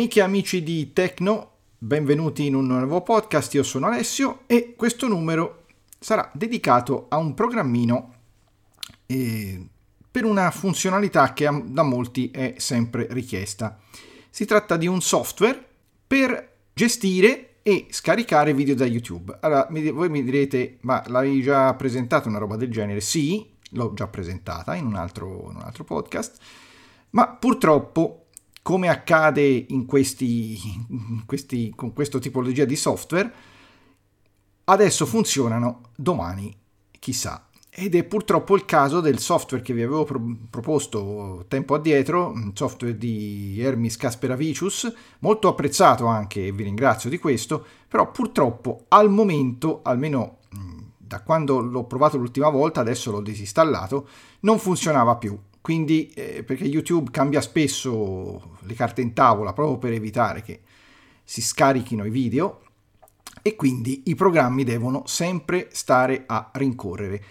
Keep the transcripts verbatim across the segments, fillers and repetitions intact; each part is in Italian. Amiche e amici di Tecno, benvenuti in un nuovo podcast, io sono Alessio e questo numero sarà dedicato a un programmino eh, per una funzionalità che da molti è sempre richiesta. Si tratta di un software per gestire e scaricare video da YouTube. Allora, mi, voi mi direte, ma l'hai già presentata una roba del genere? Sì, l'ho già presentata in un altro, in un altro podcast, ma purtroppo, come accade in questi, in questi, con questa tipologia di software, adesso funzionano, domani chissà. Ed è purtroppo il caso del software che vi avevo pro- proposto tempo addietro, un software di Hermes Kasperavicius, molto apprezzato anche, e vi ringrazio di questo, però purtroppo al momento, almeno da quando l'ho provato l'ultima volta, adesso l'ho disinstallato, non funzionava più. Quindi, eh, perché YouTube cambia spesso le carte in tavola proprio per evitare che si scarichino i video e quindi i programmi devono sempre stare a rincorrere.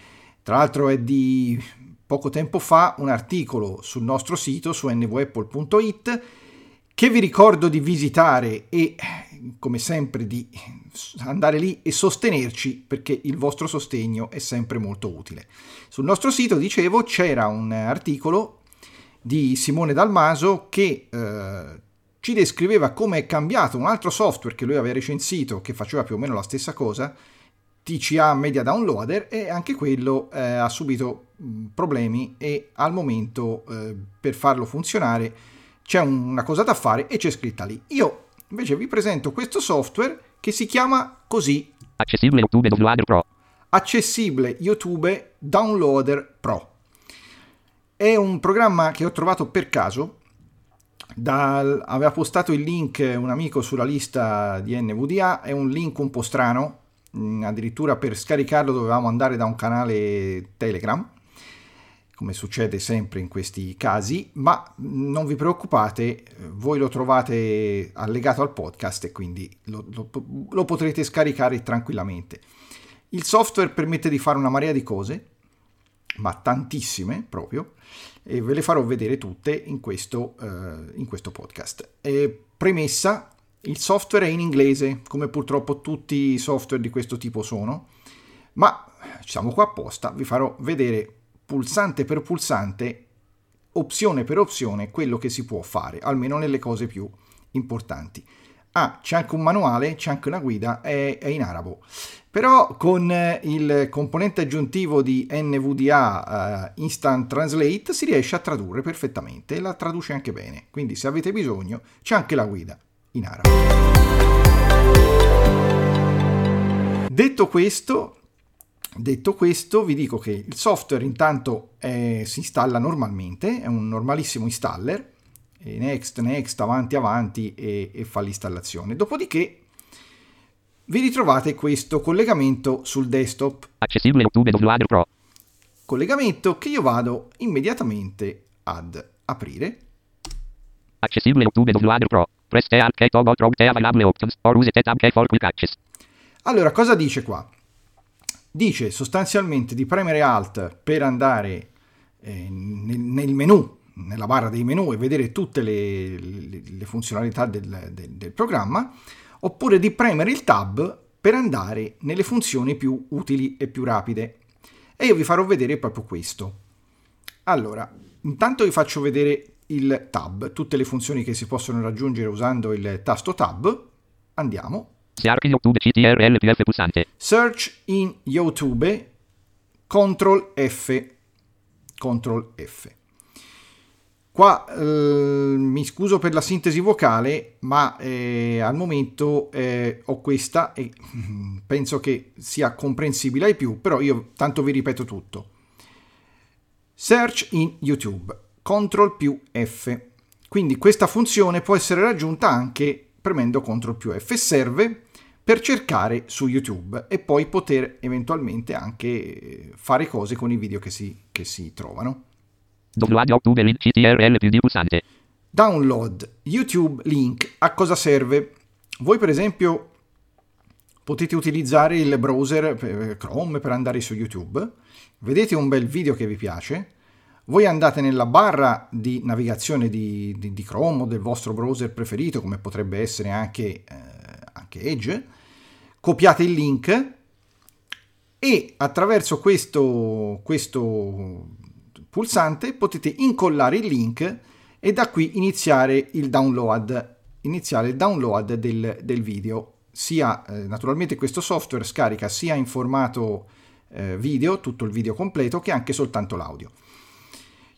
Tra l'altro è di poco tempo fa un articolo sul nostro sito, su n v apple punto i t, che vi ricordo di visitare e, come sempre, di andare lì e sostenerci, perché il vostro sostegno è sempre molto utile. Sul nostro sito, dicevo, c'era un articolo di Simone Dalmaso che eh, ci descriveva come è cambiato un altro software che lui aveva recensito, che faceva più o meno la stessa cosa, T C A Media Downloader, e anche quello eh, ha subito mh, problemi e al momento eh, per farlo funzionare c'è una cosa da fare e c'è scritta lì. Io invece vi presento questo software che si chiama così: Accessible YouTube Downloader Pro. Accessible YouTube Downloader Pro. È un programma che ho trovato per caso. Dal... Aveva postato il link un amico sulla lista di N V D A. È un link un po' strano. Addirittura per scaricarlo dovevamo andare da un canale Telegram, come succede sempre in questi casi, ma non vi preoccupate, voi lo trovate allegato al podcast e quindi lo, lo, lo potrete scaricare tranquillamente. Il software permette di fare una marea di cose, ma tantissime proprio, e ve le farò vedere tutte in questo, eh, in questo podcast. E premessa, il software è in inglese, come purtroppo tutti i software di questo tipo sono, ma siamo qua apposta, vi farò vedere pulsante per pulsante, opzione per opzione, quello che si può fare, almeno nelle cose più importanti. Ah, c'è anche un manuale, c'è anche una guida, è, è in arabo. Però con il componente aggiuntivo di N V D A uh, Instant Translate si riesce a tradurre perfettamente, e la traduce anche bene. Quindi se avete bisogno c'è anche la guida in arabo. Detto questo... Detto questo, vi dico che il software intanto eh, si installa normalmente, è un normalissimo installer, e next, next, avanti, avanti e, e fa l'installazione. Dopodiché vi ritrovate questo collegamento sul desktop, Accessibile YouTube Downloader Pro, collegamento che io vado immediatamente ad aprire. Accessibile YouTube Downloader Pro, press the alt key to go through the available options, or use the tab key for quick access. Allora, cosa dice qua? Dice sostanzialmente di premere Alt per andare eh, nel, nel menu, nella barra dei menu, e vedere tutte le, le, le funzionalità del, del, del programma, oppure di premere il Tab per andare nelle funzioni più utili e più rapide. E io vi farò vedere proprio questo. Allora, intanto vi faccio vedere il Tab, tutte le funzioni che si possono raggiungere usando il tasto Tab. Andiamo. Search in YouTube, Ctrl F, Ctrl F. Qua eh, mi scuso per la sintesi vocale, ma eh, al momento eh, ho questa e penso che sia comprensibile ai più, però io tanto vi ripeto tutto. Search in YouTube, Ctrl più F. Quindi questa funzione può essere raggiunta anche premendo Ctrl più F, serve per cercare su YouTube e poi poter eventualmente anche fare cose con i video che si, che si trovano. Download YouTube link. A cosa serve? Voi per esempio potete utilizzare il browser Chrome per andare su YouTube, vedete un bel video che vi piace, voi andate nella barra di navigazione di, di, di Chrome o del vostro browser preferito, come potrebbe essere anche, eh, anche Edge, copiate il link e attraverso questo, questo pulsante potete incollare il link e da qui iniziare il download, iniziare il download del, del video. Sia eh, naturalmente questo software scarica sia in formato eh, video, tutto il video completo, che anche soltanto l'audio.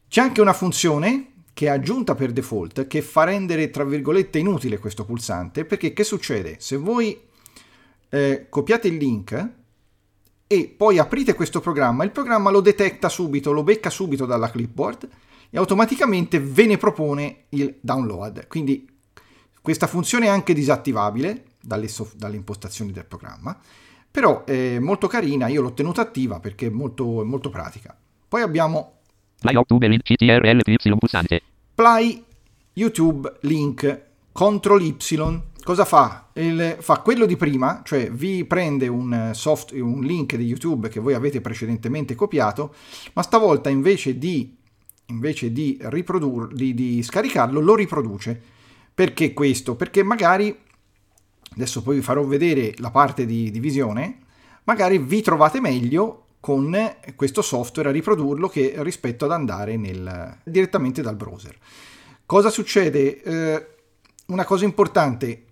C'è anche una funzione che è aggiunta per default che fa rendere tra virgolette inutile questo pulsante, perché che succede? Se voi eh, copiate il link e poi aprite questo programma, il programma lo detecta subito, lo becca subito dalla clipboard e automaticamente ve ne propone il download. Quindi questa funzione è anche disattivabile dalle, dalle impostazioni del programma, però è molto carina, io l'ho tenuta attiva perché è molto, molto pratica. Poi abbiamo Play YouTube Link, control Y. Cosa fa? Il, fa quello di prima, cioè vi prende un, soft, un link di YouTube che voi avete precedentemente copiato, ma stavolta invece di, invece di, riprodur, di, di scaricarlo lo riproduce. Perché questo? Perché magari, adesso poi vi farò vedere la parte di, di visione, magari vi trovate meglio con questo software a riprodurlo che rispetto ad andare nel, direttamente dal browser. Cosa succede? Eh, una cosa importante,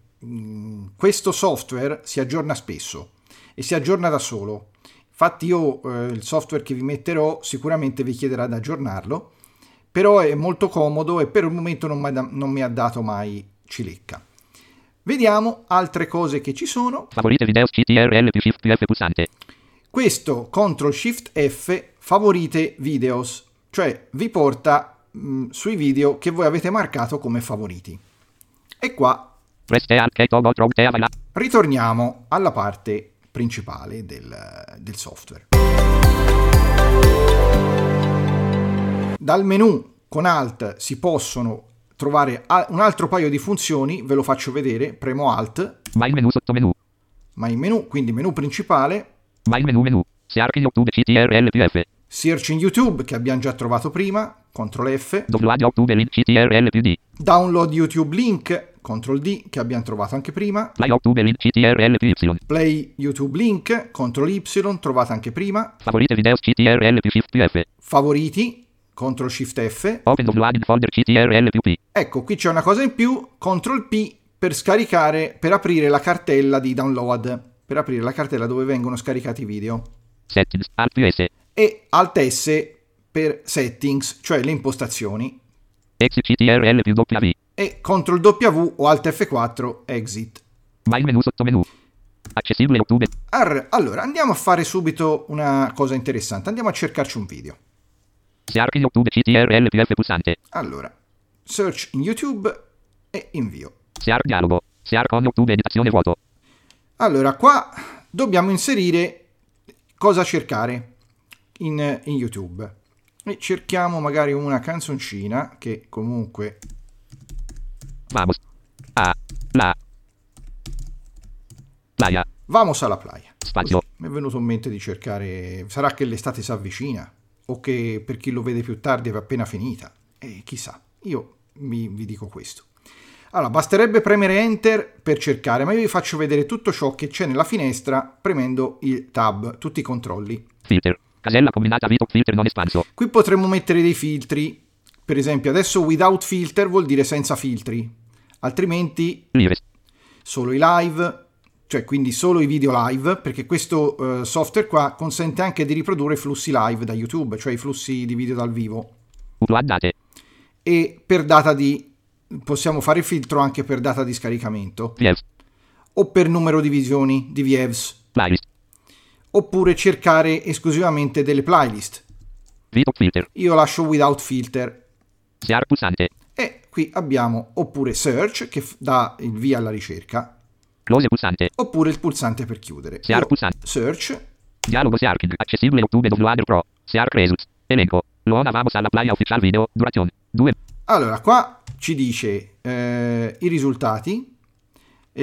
questo software si aggiorna spesso e si aggiorna da solo. Infatti io eh, il software che vi metterò sicuramente vi chiederà di aggiornarlo, però è molto comodo e per il momento non, ma, non mi ha dato mai cilecca. Vediamo altre cose che ci sono. Favorite video C T R L più Shift più F pulsante. Questo control shift F favorite videos, cioè vi porta mh, sui video che voi avete marcato come favoriti. E qua ritorniamo alla parte principale del, del software. Dal menu con Alt si possono trovare un altro paio di funzioni, ve lo faccio vedere, premo Alt. My menu sottomenu. My menu, quindi menu principale. My menu menu. Search in YouTube C T R L più F. Search in YouTube che abbiamo già trovato prima, control F. Download YouTube link C T R L più D. Download YouTube link, control D che abbiamo trovato anche prima. Play YouTube link C T R L più Y. Play YouTube link, control Y trovata anche prima. Favorite video C T R L più Shift più F. Favoriti. Ctrl Shift F. Open download folder C T R L più P. Ecco, qui c'è una cosa in più, Ctrl P per scaricare, per aprire la cartella di download, per aprire la cartella dove vengono scaricati i video. Settings, Alt più S. E Alt S per settings, cioè le impostazioni. Exit C T R L più W. E Ctrl W o Alt F quattro exit. My menu sottomenu. Accessibile YouTube. Arr, allora, andiamo a fare subito una cosa interessante, andiamo a cercarci un video. Search in YouTube C T R L più F pulsante. Allora, search in YouTube e invio. Search dialogo. Search on YouTube editazione vuoto. Allora, qua dobbiamo inserire cosa cercare in, in YouTube. E cerchiamo magari una canzoncina che comunque... Vamos a la playa. Vamos alla playa. Spazio. Mi è venuto in mente di cercare... Sarà che l'estate si avvicina? O che per chi lo vede più tardi è appena finita, eh, chissà, io mi, vi dico questo. Allora, basterebbe premere Enter per cercare, ma io vi faccio vedere tutto ciò che c'è nella finestra premendo il Tab, tutti i controlli. Filter, casella combinata video filter non espanso. Qui potremmo mettere dei filtri, per esempio adesso without filter vuol dire senza filtri, altrimenti live. Solo i live, cioè quindi solo i video live, perché questo eh, software qua consente anche di riprodurre flussi live da YouTube, cioè i flussi di video dal vivo. Uploadate. E per data di... possiamo fare filtro anche per data di scaricamento. Views. O per numero di visioni di views. Playlist. Oppure cercare esclusivamente delle playlist. Without filter. Io lascio without filter. Search pulsante. E qui abbiamo oppure search che f- dà il via alla ricerca. Close pulsante. Oppure il pulsante per chiudere. Search pulsante. Search. Dialogo Search. Accessibile YouTube Downloader Pro. Search Results. Elenco. Luona vamos alla playa ufficial video. Durazione. due. Allora, qua ci dice eh, i risultati.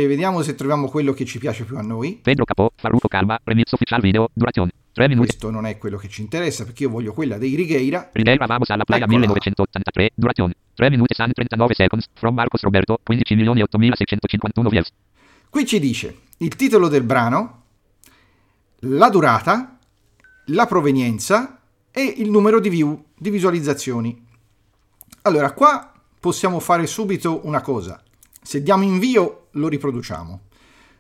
e vediamo se troviamo quello che ci piace più a noi. Pedro Capò, Farruko Calma, remix ufficial video, durazione tre minuti. Questo non è quello che ci interessa perché io voglio quella dei Righeira. Righeira Vamos alla Playa, eccola. millenovecentottantatré, durazione tre minuti e trentanove seconds, from Marcos Roberto, quindici milioni ottomilaseicentocinquantuno views. Qui ci dice il titolo del brano, la durata, la provenienza e il numero di view, di visualizzazioni. Allora qua possiamo fare subito una cosa, se diamo invio lo riproduciamo,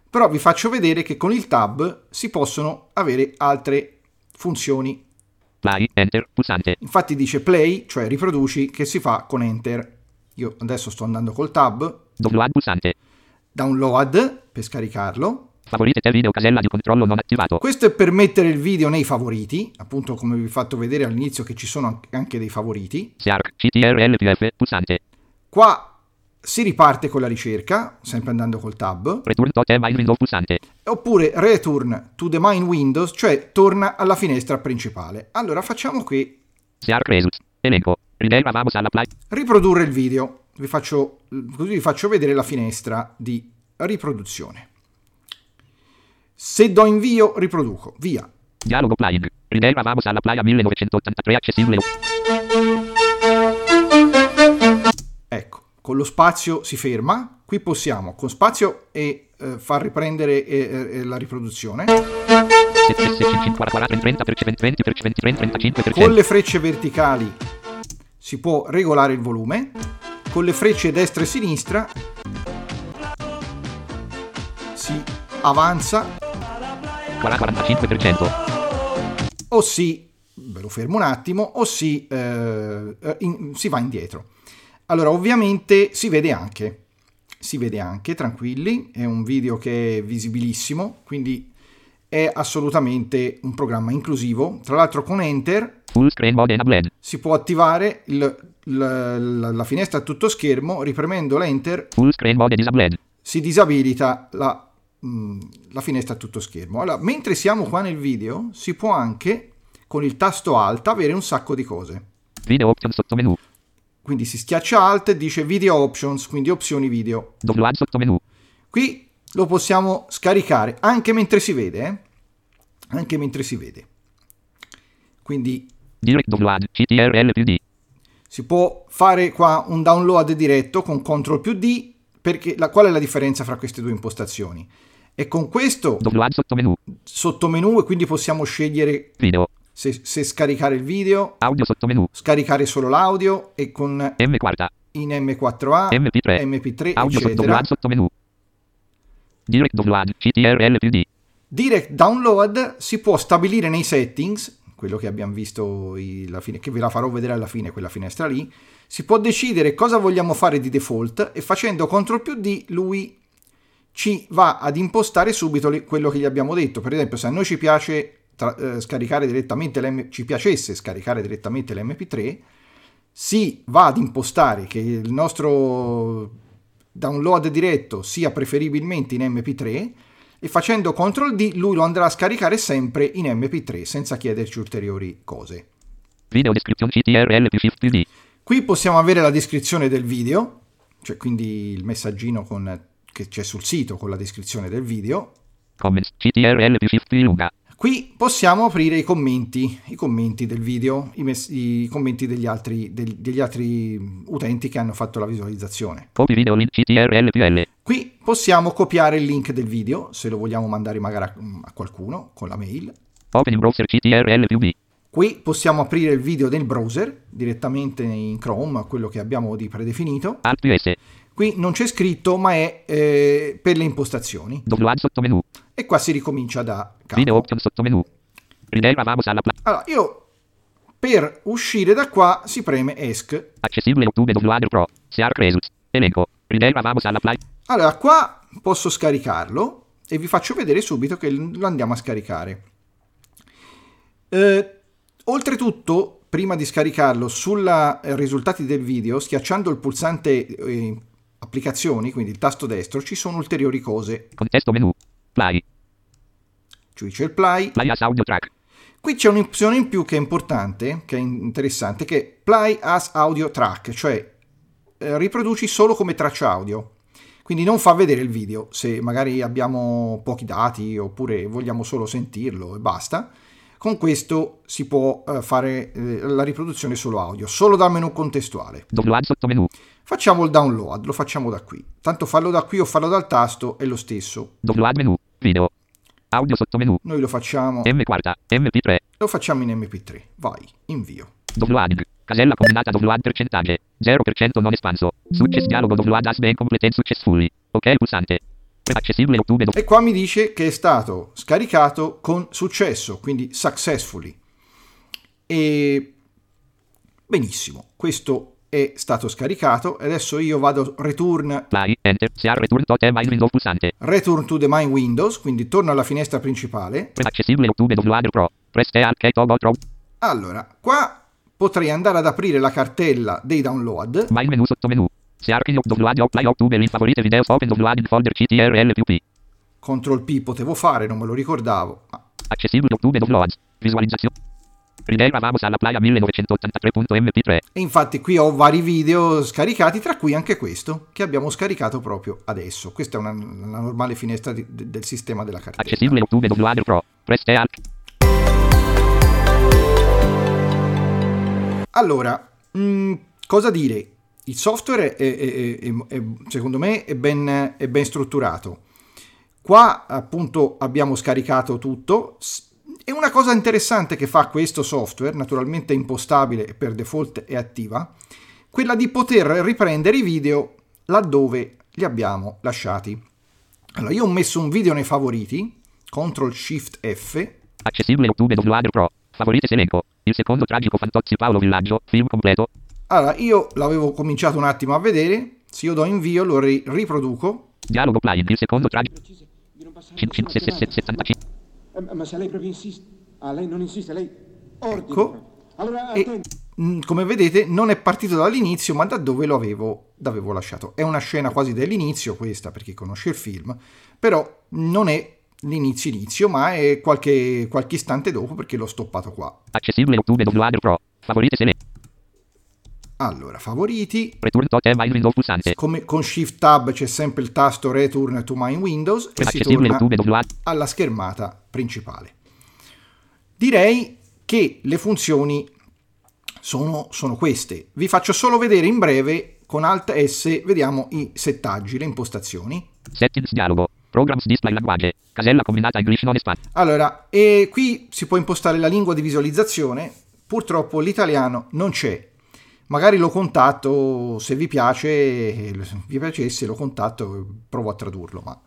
però vi faccio vedere che con il tab si possono avere altre funzioni. Play, enter, pulsante. Infatti dice play, cioè riproduci, che si fa con enter. Io adesso sto andando col tab. Download, pulsante. Download per scaricarlo. Favorite video, casella di controllo non attivato. Questo è per mettere il video nei favoriti, appunto come vi ho fatto vedere all'inizio che ci sono anche dei favoriti. Search, C T R L P F, pulsante. Qua si riparte con la ricerca, sempre andando col tab. Return to the main window, pulsante. Oppure return to the main windows, cioè torna alla finestra principale. Allora facciamo qui. Search results, elenco. Riprodurre il video. Vi faccio, così vi faccio vedere la finestra di riproduzione. Se do invio, riproduco. Via. Dialogo playing. Righeira Vamos alla Playa millenovecentottantatré, accessibile. Ecco, con lo spazio si ferma. Qui possiamo, con spazio, e eh, far riprendere eh, eh, la riproduzione. Con le frecce verticali si può regolare il volume. Con le frecce destra e sinistra si avanza. quarantacinque percento. O si, ve lo fermo un attimo, o si, eh, in, si va indietro. Allora ovviamente si vede anche, si vede anche, tranquilli, è un video che è visibilissimo, quindi è assolutamente un programma inclusivo. Tra l'altro con Enter Full Screen Mode Enabled si può attivare il, la, la, la finestra a tutto schermo, ripremendo l'Enter Full Screen Mode Disabled si disabilita la la finestra a tutto schermo. Allora, mentre siamo qua nel video, si può anche con il tasto Alt avere un sacco di cose. Video options sottomenu. Quindi si schiaccia Alt e dice video options, quindi opzioni video. Download sottomenu. Qui lo possiamo scaricare anche mentre si vede, eh? Anche mentre si vede. Quindi direct download C T R L più D. Si può fare qua un download diretto con Ctrl più D. Perché la, qual è la differenza fra queste due impostazioni? E con questo sottomenu, sottomenu, e quindi possiamo scegliere video. Se, se scaricare il video, audio sottomenu, scaricare solo l'audio, e con M quattro in M quattro A, M P tre, M P tre audio eccetera. Sottomenu. Direct download C T R L P D. Direct download si può stabilire nei settings, quello che abbiamo visto alla fine, che ve la farò vedere alla fine, quella finestra lì. Si può decidere cosa vogliamo fare di default e facendo Ctrl più D lui ci va ad impostare subito le, quello che gli abbiamo detto. Per esempio, se a noi ci piace tra, eh, scaricare direttamente l'M, ci piacesse scaricare direttamente l'M P tre, si va ad impostare che il nostro download diretto sia preferibilmente in M P tre. E facendo Ctrl D lui lo andrà a scaricare sempre in M P tre senza chiederci ulteriori cose. Video description C T R L più Shift D. Qui possiamo avere la descrizione del video, cioè quindi il messaggino con, che c'è sul sito con la descrizione del video. Comments C T R L più Shift lunga. Qui possiamo aprire i commenti, i commenti del video, i, mess- i commenti degli altri, del, degli altri utenti che hanno fatto la visualizzazione. Copy video link C T R L più L. Qui possiamo copiare il link del video, se lo vogliamo mandare magari a qualcuno, con la mail. Open in browser C T R L B. Qui possiamo aprire il video nel browser, direttamente in Chrome, quello che abbiamo di predefinito. Alt S. Qui non c'è scritto, ma è eh, per le impostazioni. Download sottomenu. E qua si ricomincia da capo. Video option sottomenu. Allora, io... per uscire da qua si preme ESC. Accessibile YouTube Downloader Pro. Search results. Elenco. Allora, qua posso scaricarlo e vi faccio vedere subito che lo andiamo a scaricare. Eh, oltretutto, prima di scaricarlo, sulla eh, risultati del video, schiacciando il pulsante eh, applicazioni, quindi il tasto destro, ci sono ulteriori cose. Contesto menu. Play. Ci dice il play. Play as audio track. Qui c'è un'opzione in più che è importante, che è interessante, che è play as audio track, cioè eh, riproduci solo come traccia audio. quindi non fa vedere il video se magari abbiamo pochi dati oppure vogliamo solo sentirlo e basta. Con questo si può fare la riproduzione solo audio, solo dal menu contestuale. Download sottomenu. Facciamo il download, lo facciamo da qui. Tanto farlo da qui o farlo dal tasto è lo stesso. Download menu, video, audio sottomenu. Noi lo facciamo M quattro, M P tre. Lo facciamo in M P tre. Vai, invio. Download, casella combinata download percentage, zero per cento non espanso. Success dialogo download has been completed successfully. Ok, pulsante. Accessibile YouTube. E qua mi dice che è stato scaricato con successo, quindi successfully. E benissimo, questo è stato scaricato. Adesso io vado return. Play, enter, return to the main window pulsante. Return to the main windows, quindi torno alla finestra principale. Accessibile YouTube Downloader Pro. Allora, qua potrei andare ad aprire la cartella dei download. Main menu sottomenu. Control P potevo fare, non me lo ricordavo. Ah. Accessibile YouTube Downloads. Visualizzazione. Righeira vamos alla playa millenovecentottantatré punto M P tre. E infatti qui ho vari video scaricati, tra cui anche questo che abbiamo scaricato proprio adesso. Questa è una, una normale finestra di, del sistema della cartella. Accessibile YouTube Downloader Pro. Allora, mh, cosa dire? Il software è, è, è, è, secondo me è ben, è ben strutturato. Qua appunto abbiamo scaricato tutto e una cosa interessante che fa questo software, naturalmente impostabile e per default è attiva, quella di poter riprendere i video laddove li abbiamo lasciati. Allora io ho messo un video nei favoriti, Ctrl Shift F. Accessibile YouTube Downloader Pro, favorite elenco, il secondo tragico fantozzi Paolo Villaggio, film completo. Allora, io l'avevo cominciato un attimo a vedere, se io do invio lo ri- riproduco. Dialogo play, il secondo tragico. Ma se lei proprio insiste, ah, lei non insiste, lei ordina. Ecco, allora, e, mh, come vedete non è partito dall'inizio, ma da dove lo avevo, l'avevo lasciato. È una scena quasi dell'inizio questa, per chi conosce il film, però non è l'inizio inizio, ma è qualche, qualche istante dopo perché l'ho stoppato qua. Accessibile YouTube Downloader Pro, favorite select. Allora, favoriti. Return to main window pulsante. Come con Shift Tab c'è sempre il tasto Return to main windows e si torna alla schermata principale. Direi che le funzioni sono, sono queste. Vi faccio solo vedere in breve con Alt S, vediamo i settaggi, le impostazioni. Settings dialogo. Programs display language. Casella combinata English non espan. Allora, e qui si può impostare la lingua di visualizzazione. Purtroppo l'italiano non c'è. Magari lo contatto, se vi piace, vi piacesse, lo contatto, provo a tradurlo, ma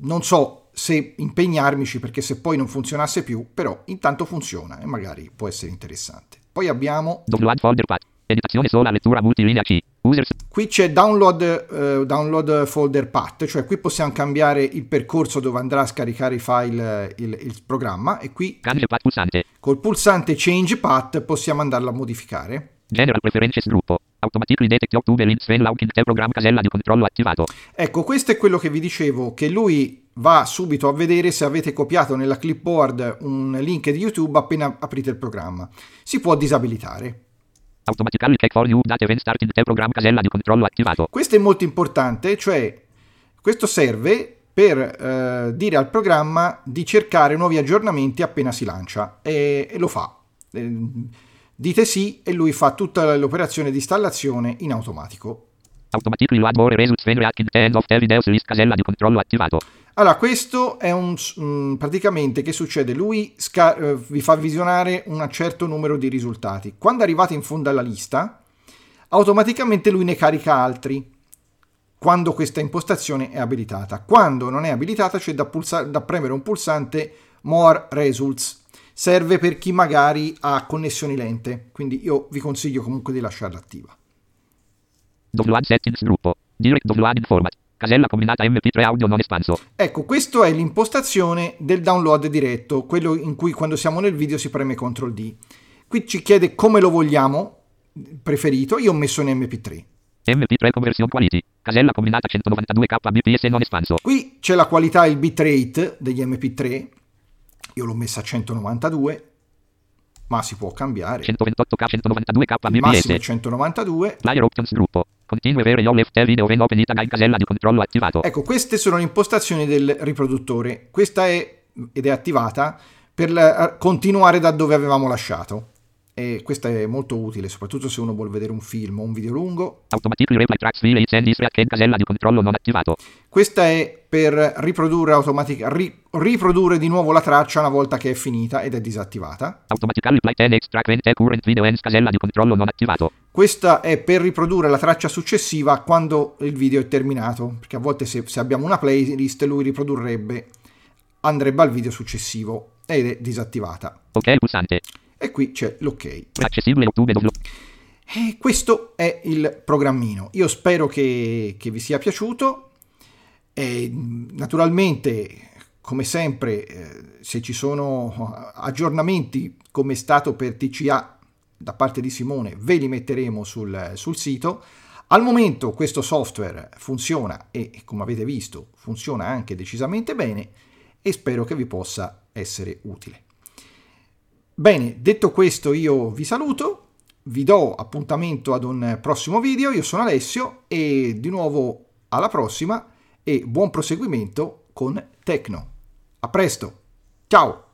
non so se impegnarmici perché se poi non funzionasse più, però intanto funziona e magari può essere interessante. Poi abbiamo download folder path, editazione sola, lettura multilinea C. Users. Qui c'è download, eh, download folder path, cioè qui possiamo cambiare il percorso dove andrà a scaricare i file il, il programma e qui change path pulsante. Col pulsante change path possiamo andarla a modificare. General preferences gruppo. Automatically detect YouTube links when logging the program, casella di controllo attivato. Ecco, questo è quello che vi dicevo, che lui va subito a vedere se avete copiato nella clipboard un link di YouTube appena aprite il programma. Si può disabilitare. Automatically check for you date when starting the program, casella di controllo attivato. Questo è molto importante, cioè questo serve per eh, dire al programma di cercare nuovi aggiornamenti appena si lancia e, e lo fa. E, dite sì e lui fa tutta l'operazione di installazione in automatico. Allora, questo è un praticamente che succede? Lui sca- vi fa visionare un certo numero di risultati. Quando arrivate in fondo alla lista, automaticamente lui ne carica altri. Quando questa impostazione è abilitata, quando non è abilitata, c'è da, pulsa- da premere un pulsante More Results. Serve per chi magari ha connessioni lente, quindi io vi consiglio comunque di lasciarla attiva. Download settings gruppo, direct download in format, casella combinata M P tre audio non espanso. Ecco, questa è l'impostazione del download diretto, quello in cui quando siamo nel video si preme Ctrl D. Qui ci chiede come lo vogliamo, preferito, io ho messo in M P tre. M P tre conversion quality, casella combinata centonovantadue k b p s non espanso. Qui c'è la qualità e il bitrate degli M P tre. Io l'ho messa a centonovantadue, ma si può cambiare. centoventotto k centonovantadue k bps. Massimo centonovantadue. Player options gruppo. Continue where you left the video when open it again, casella di controllo attivato. Ecco, queste sono le impostazioni del riproduttore. Questa è, ed è attivata, per la, continuare da dove avevamo lasciato. E questo è molto utile, soprattutto se uno vuole vedere un film o un video lungo. Automatically replay tracks via incendi, casella di controllo non attivato. Questa è per riprodurre automatica ri, riprodurre di nuovo la traccia una volta che è finita ed è disattivata. Automatically play ten extract venti current video ends, casella di controllo non attivato. Questa è per riprodurre la traccia successiva quando il video è terminato, perché a volte se, se abbiamo una playlist lui riprodurrebbe, andrebbe al video successivo, ed è disattivata. Ok, pulsante. E qui c'è l'ok. Accessibile YouTube. E questo è il programmino. Io spero che, che vi sia piaciuto. E naturalmente, come sempre, se ci sono aggiornamenti, come è stato per T C A da parte di Simone, ve li metteremo sul, sul sito. Al momento questo software funziona e, come avete visto, funziona anche decisamente bene e spero che vi possa essere utile. Bene, detto questo io vi saluto, vi do appuntamento ad un prossimo video, io sono Alessio e di nuovo alla prossima e buon proseguimento con Tecno. A presto, ciao!